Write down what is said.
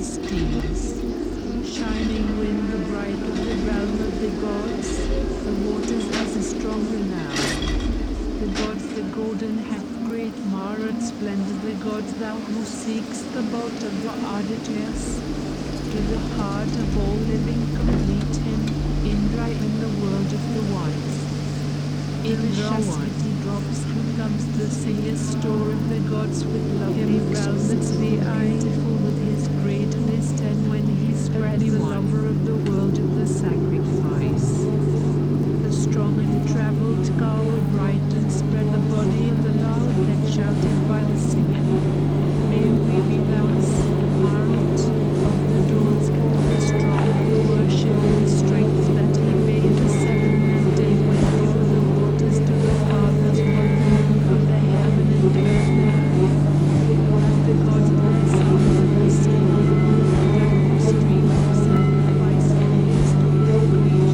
the streams, shining wind, the bright of the realm of the gods, the waters as a strong renown. The gods, the golden hath great Marat splendor, the gods thou who seeks the boat of the Ardites, to the heart of all living complete him, Indra in the world of the wise. Indra wise. Drops who comes the singer store of the gods with love. Him realms the beautiful with his greatness, and when he spread the lover of the world of the sacrifice. The strong and travelled cow bright and spread the body of the loud that shouted by the singer. May we be thou Marat of the dawn's the strong who worship the strength that he made the seventh day when over the waters to the Father. The God of the sun, the sea, the stream, the sacrifice, and his glory.